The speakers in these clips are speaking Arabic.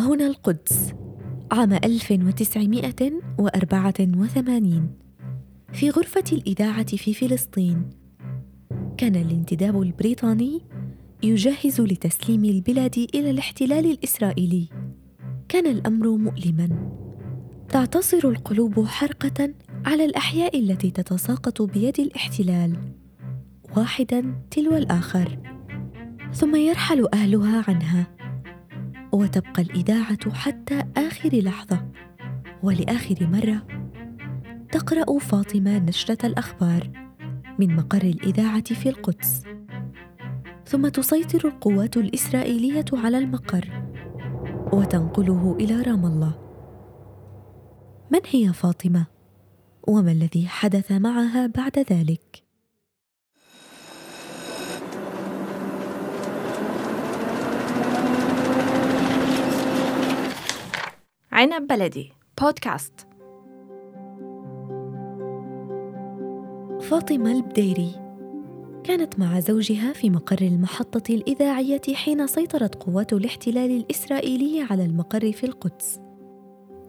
هنا القدس عام 1984 في غرفة الإذاعة في فلسطين. كان الانتداب البريطاني يجهز لتسليم البلاد إلى الاحتلال الإسرائيلي. كان الأمر مؤلماً، تعتصر القلوب حرقة على الأحياء التي تتساقط بيد الاحتلال واحداً تلو الآخر، ثم يرحل أهلها عنها، وتبقى الإذاعة حتى آخر لحظة. ولآخر مرة تقرأ فاطمة نشرة الأخبار من مقر الإذاعة في القدس، ثم تسيطر القوات الإسرائيلية على المقر وتنقله إلى رام الله. من هي فاطمة؟ وما الذي حدث معها بعد ذلك؟ عنب بلدي بودكاست. فاطمة البديري كانت مع زوجها في مقر المحطة الإذاعية حين سيطرت قوات الاحتلال الإسرائيلي على المقر في القدس.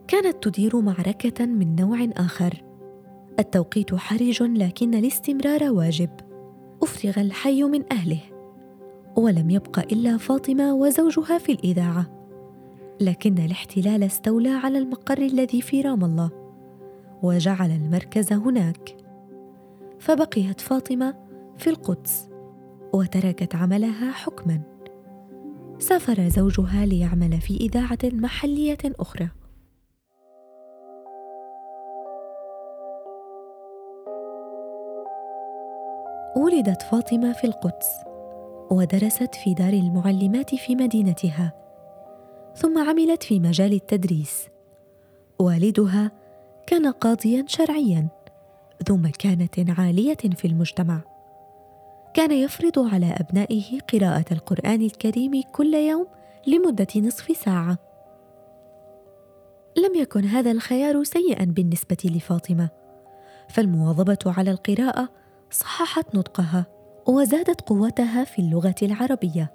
كانت تدير معركة من نوع آخر. التوقيت حرج، لكن الاستمرار واجب. أفرغ الحي من أهله، ولم يبق إلا فاطمة وزوجها في الإذاعة. لكن الاحتلال استولى على المقر الذي في رام الله وجعل المركز هناك، فبقيت فاطمة في القدس وتركت عملها حكماً. سافر زوجها ليعمل في إذاعة محلية أخرى. ولدت فاطمة في القدس ودرست في دار المعلمات في مدينتها، ثم عملت في مجال التدريس. والدها كان قاضياً شرعياً ذو مكانة عالية في المجتمع. كان يفرض على أبنائه قراءة القرآن الكريم كل يوم لمدة نصف ساعة. لم يكن هذا الخيار سيئاً بالنسبة لفاطمة، فالمواظبة على القراءة صححت نطقها وزادت قوتها في اللغة العربية،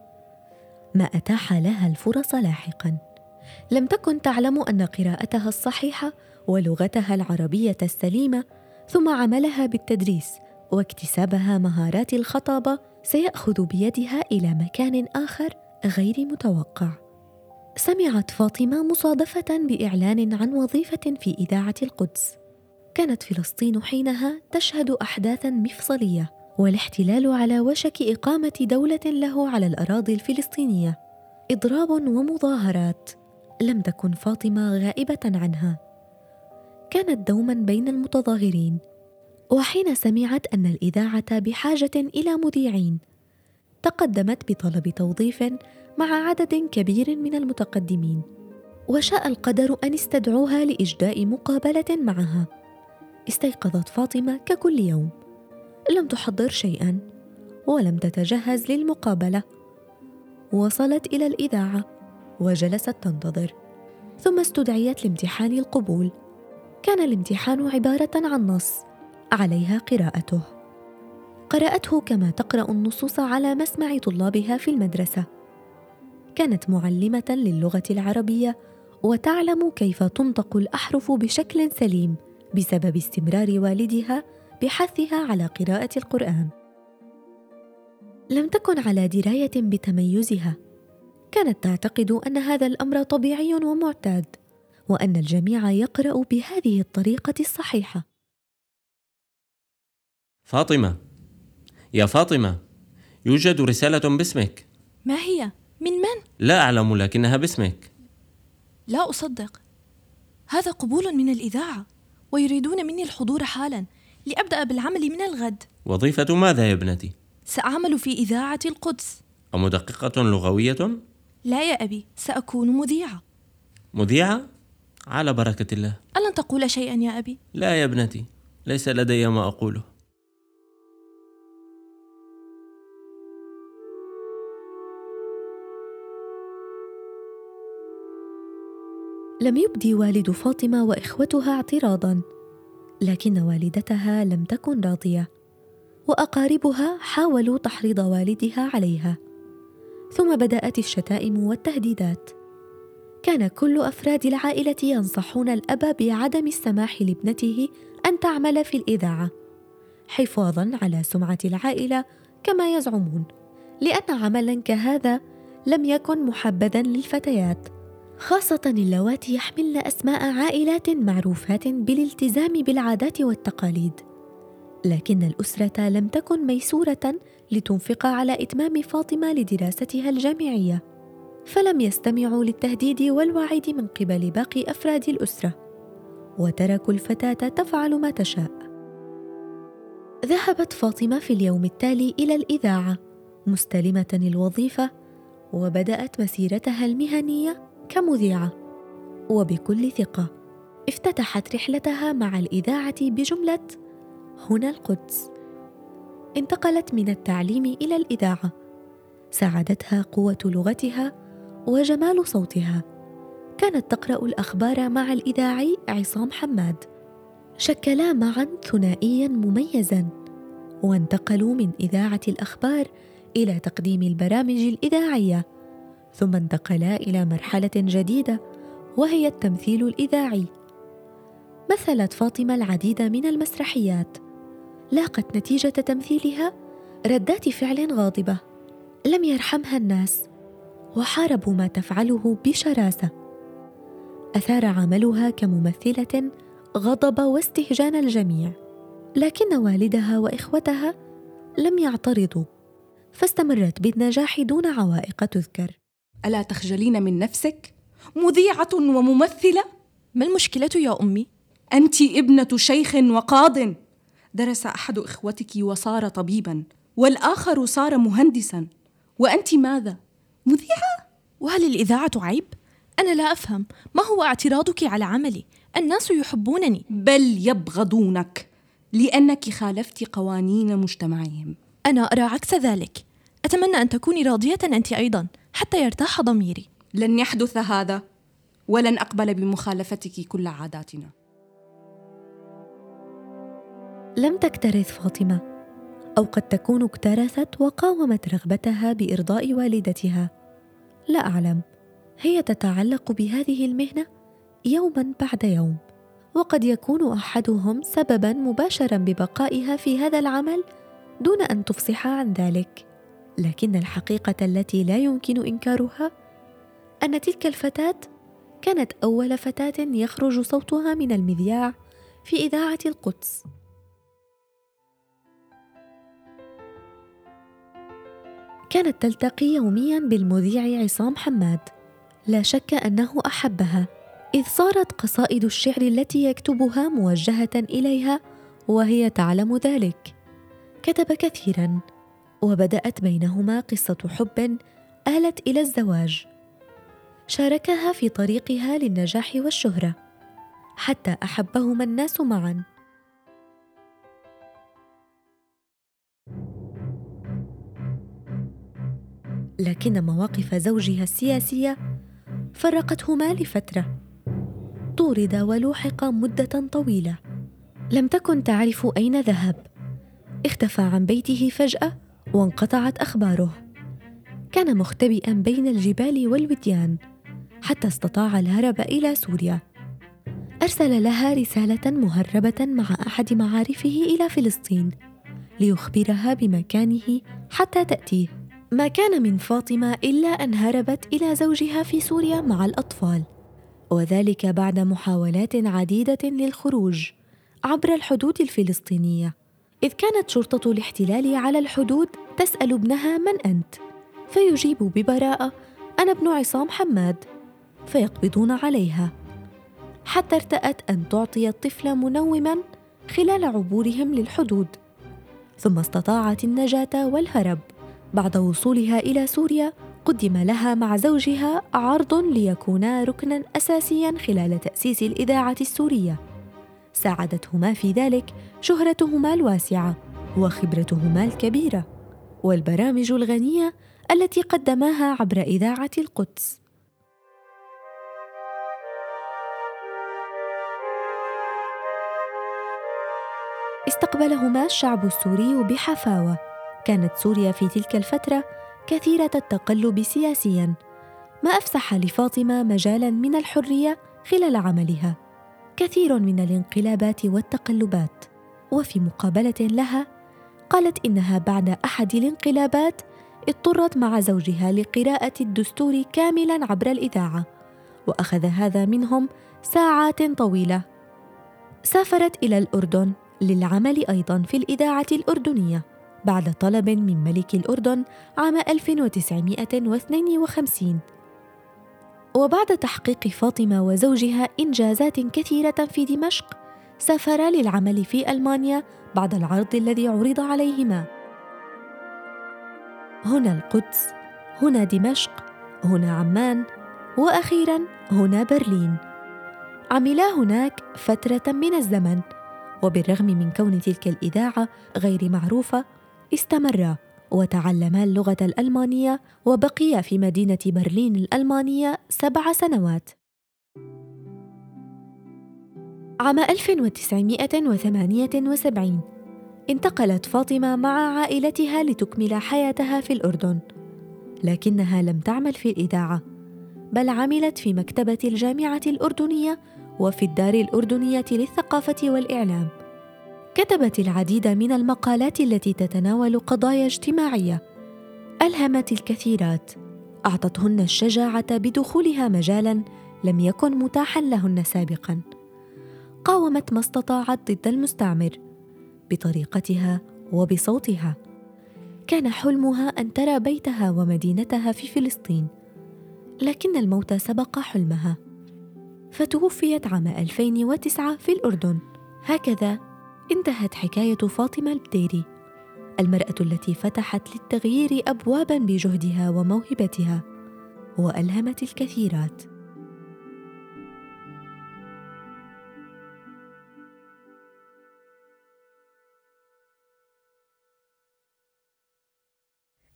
ما أتاح لها الفرص لاحقاً. لم تكن تعلم أن قراءتها الصحيحة ولغتها العربية السليمة، ثم عملها بالتدريس واكتسابها مهارات الخطابة سيأخذ بيدها إلى مكان آخر غير متوقع. سمعت فاطمة مصادفة بإعلان عن وظيفة في إذاعة القدس. كانت فلسطين حينها تشهد أحداثاً مفصلية والاحتلال على وشك إقامة دولة له على الأراضي الفلسطينية، إضراب ومظاهرات. لم تكن فاطمة غائبة عنها، كانت دوماً بين المتظاهرين. وحين سمعت أن الإذاعة بحاجة إلى مذيعين، تقدمت بطلب توظيف مع عدد كبير من المتقدمين، وشاء القدر أن استدعوها لإجراء مقابلة معها. استيقظت فاطمة ككل يوم، لم تحضر شيئاً ولم تتجهز للمقابلة. وصلت إلى الإذاعة وجلست تنتظر، ثم استدعيت لامتحان القبول. كان الامتحان عبارة عن نص عليها قراءته. قرأته كما تقرأ النصوص على مسمع طلابها في المدرسة. كانت معلمة للغة العربية وتعلم كيف تنطق الأحرف بشكل سليم بسبب استمرار والدها بحثها على قراءة القرآن. لم تكن على دراية بتميزها، كانت تعتقد أن هذا الأمر طبيعي ومعتاد، وأن الجميع يقرأ بهذه الطريقة الصحيحة. فاطمة، يا فاطمة، يوجد رسالة باسمك. ما هي؟ من؟ لا أعلم، لكنها باسمك. لا أصدق، هذا قبول من الإذاعة ويريدون مني الحضور حالا لأبدأ بالعمل من الغد. وظيفة ماذا يا ابنتي؟ سأعمل في إذاعة القدس. أمدققة لغوية؟ لا يا أبي، سأكون مذيعة. مذيعة؟ على بركة الله. ألن تقول شيئا يا أبي؟ لا يا ابنتي، ليس لدي ما أقوله. لم يبدي والد فاطمة وإخوتها اعتراضاً، لكن والدتها لم تكن راضية، وأقاربها حاولوا تحريض والدها عليها. ثم بدأت الشتائم والتهديدات. كان كل أفراد العائلة ينصحون الأب بعدم السماح لابنته أن تعمل في الإذاعة حفاظاً على سمعة العائلة كما يزعمون، لأن عملاً كهذا لم يكن محبذاً للفتيات، خاصة اللواتي يحملن أسماء عائلات معروفات بالالتزام بالعادات والتقاليد. لكن الأسرة لم تكن ميسورة لتنفق على إتمام فاطمة لدراستها الجامعية، فلم يستمعوا للتهديد والوعيد من قبل باقي أفراد الأسرة، وتركوا الفتاة تفعل ما تشاء. ذهبت فاطمة في اليوم التالي إلى الإذاعة مستلمة الوظيفة، وبدأت مسيرتها المهنية كمذيعة، وبكل ثقة افتتحت رحلتها مع الإذاعة بجملة هنا القدس. انتقلت من التعليم إلى الإذاعة، ساعدتها قوة لغتها وجمال صوتها. كانت تقرأ الأخبار مع الإذاعي عصام حماد، شكلا معا ثنائيا مميزا، وانتقلوا من إذاعة الأخبار إلى تقديم البرامج الإذاعية، ثم انتقلا إلى مرحلة جديدة وهي التمثيل الإذاعي. مثلت فاطمة العديد من المسرحيات، لاقت نتيجة تمثيلها ردات فعل غاضبة لم يرحمها الناس، وحاربوا ما تفعله بشراسة. أثار عملها كممثلة غضب واستهجان الجميع، لكن والدها وإخوتها لم يعترضوا، فاستمرت بالنجاح دون عوائق تذكر. ألا تخجلين من نفسك؟ مذيعة وممثلة؟ ما المشكلة يا أمي؟ أنت ابنة شيخ وقاض، درس أحد إخوتك وصار طبيبا، والآخر صار مهندسا، وأنت ماذا؟ مذيعة؟ وهل الإذاعة عيب؟ أنا لا أفهم، ما هو اعتراضك على عملي؟ الناس يحبونني بل يبغضونك، لأنك خالفت قوانين مجتمعهم. أنا أرى عكس ذلك، أتمنى أن تكوني راضية أنت أيضا حتى يرتاح ضميري. لن يحدث هذا، ولن أقبل بمخالفتك كل عاداتنا. لم تكترث فاطمة، أو قد تكون اكترثت وقاومت رغبتها بإرضاء والدتها، لا أعلم. هي تتعلق بهذه المهنة يوما بعد يوم، وقد يكون أحدهم سببا مباشرا ببقائها في هذا العمل دون أن تفصح عن ذلك. لكن الحقيقة التي لا يمكن إنكارها أن تلك الفتاة كانت أول فتاة يخرج صوتها من المذياع في إذاعة القدس. كانت تلتقي يومياً بالمذيع عصام حماد، لا شك أنه أحبها، إذ صارت قصائد الشعر التي يكتبها موجهة إليها وهي تعلم ذلك. كتب كثيراً، وبدأت بينهما قصة حب آلت إلى الزواج. شاركها في طريقها للنجاح والشهرة، حتى أحبهما الناس معاً. لكن مواقف زوجها السياسية فرقتهما لفترة، طورد ولوحق مدة طويلة، لم تكن تعرف أين ذهب، اختفى عن بيته فجأة وانقطعت أخباره. كان مختبئا بين الجبال والوديان حتى استطاع الهرب إلى سوريا. أرسل لها رسالة مهربة مع أحد معارفه إلى فلسطين ليخبرها بمكانه حتى تأتيه. ما كان من فاطمة إلا أن هربت إلى زوجها في سوريا مع الأطفال، وذلك بعد محاولات عديدة للخروج عبر الحدود الفلسطينية، إذ كانت شرطة الاحتلال على الحدود تسأل ابنها من أنت، فيجيب ببراءة أنا ابن عصام حماد، فيقبضون عليها، حتى ارتأت أن تعطي الطفل منوما خلال عبورهم للحدود، ثم استطاعت النجاة والهرب. بعد وصولها إلى سوريا قدم لها مع زوجها عرض ليكونا ركناً أساسياً خلال تأسيس الإذاعة السورية. ساعدتهما في ذلك شهرتهما الواسعة وخبرتهما الكبيرة والبرامج الغنية التي قدماها عبر إذاعة القدس. استقبلهما الشعب السوري بحفاوة. كانت سوريا في تلك الفترة كثيرة التقلب سياسياً، ما أفسح لفاطمة مجالاً من الحرية خلال عملها كثير من الانقلابات والتقلبات. وفي مقابلة لها قالت إنها بعد أحد الانقلابات اضطرت مع زوجها لقراءة الدستور كاملاً عبر الإذاعة، وأخذ هذا منهم ساعات طويلة. سافرت إلى الأردن للعمل أيضاً في الإذاعة الأردنية بعد طلب من ملك الأردن عام 1952. وبعد تحقيق فاطمة وزوجها إنجازات كثيرة في دمشق، سافرا للعمل في ألمانيا بعد العرض الذي عرض عليهما. هنا القدس، هنا دمشق، هنا عمان، وأخيراً هنا برلين. عملا هناك فترة من الزمن، وبالرغم من كون تلك الإذاعة غير معروفة استمرا وتعلما اللغة الألمانية، وبقيا في مدينة برلين الألمانية 7 سنوات. عام 1978 انتقلت فاطمة مع عائلتها لتكمل حياتها في الأردن، لكنها لم تعمل في الإذاعة، بل عملت في مكتبة الجامعة الأردنية وفي الدار الأردنية للثقافة والإعلام. كتبت العديد من المقالات التي تتناول قضايا اجتماعية، ألهمت الكثيرات، أعطتهن الشجاعة بدخولها مجالاً لم يكن متاحاً لهن سابقاً. قاومت ما استطاعت ضد المستعمر بطريقتها وبصوتها. كان حلمها أن ترى بيتها ومدينتها في فلسطين، لكن الموت سبق حلمها، فتوفيت عام 2009 في الأردن. هكذا انتهت حكاية فاطمة البديري، المرأة التي فتحت للتغيير أبواباً بجهدها وموهبتها وألهمت الكثيرات.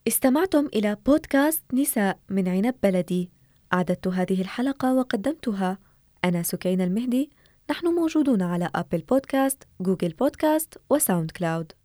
استمعتم إلى بودكاست نساء من عنب بلدي. أعددت هذه الحلقة وقدمتها أنا سكينة المهدي. نحن موجودون على آبل بودكاست، جوجل بودكاست، وساوند كلاود.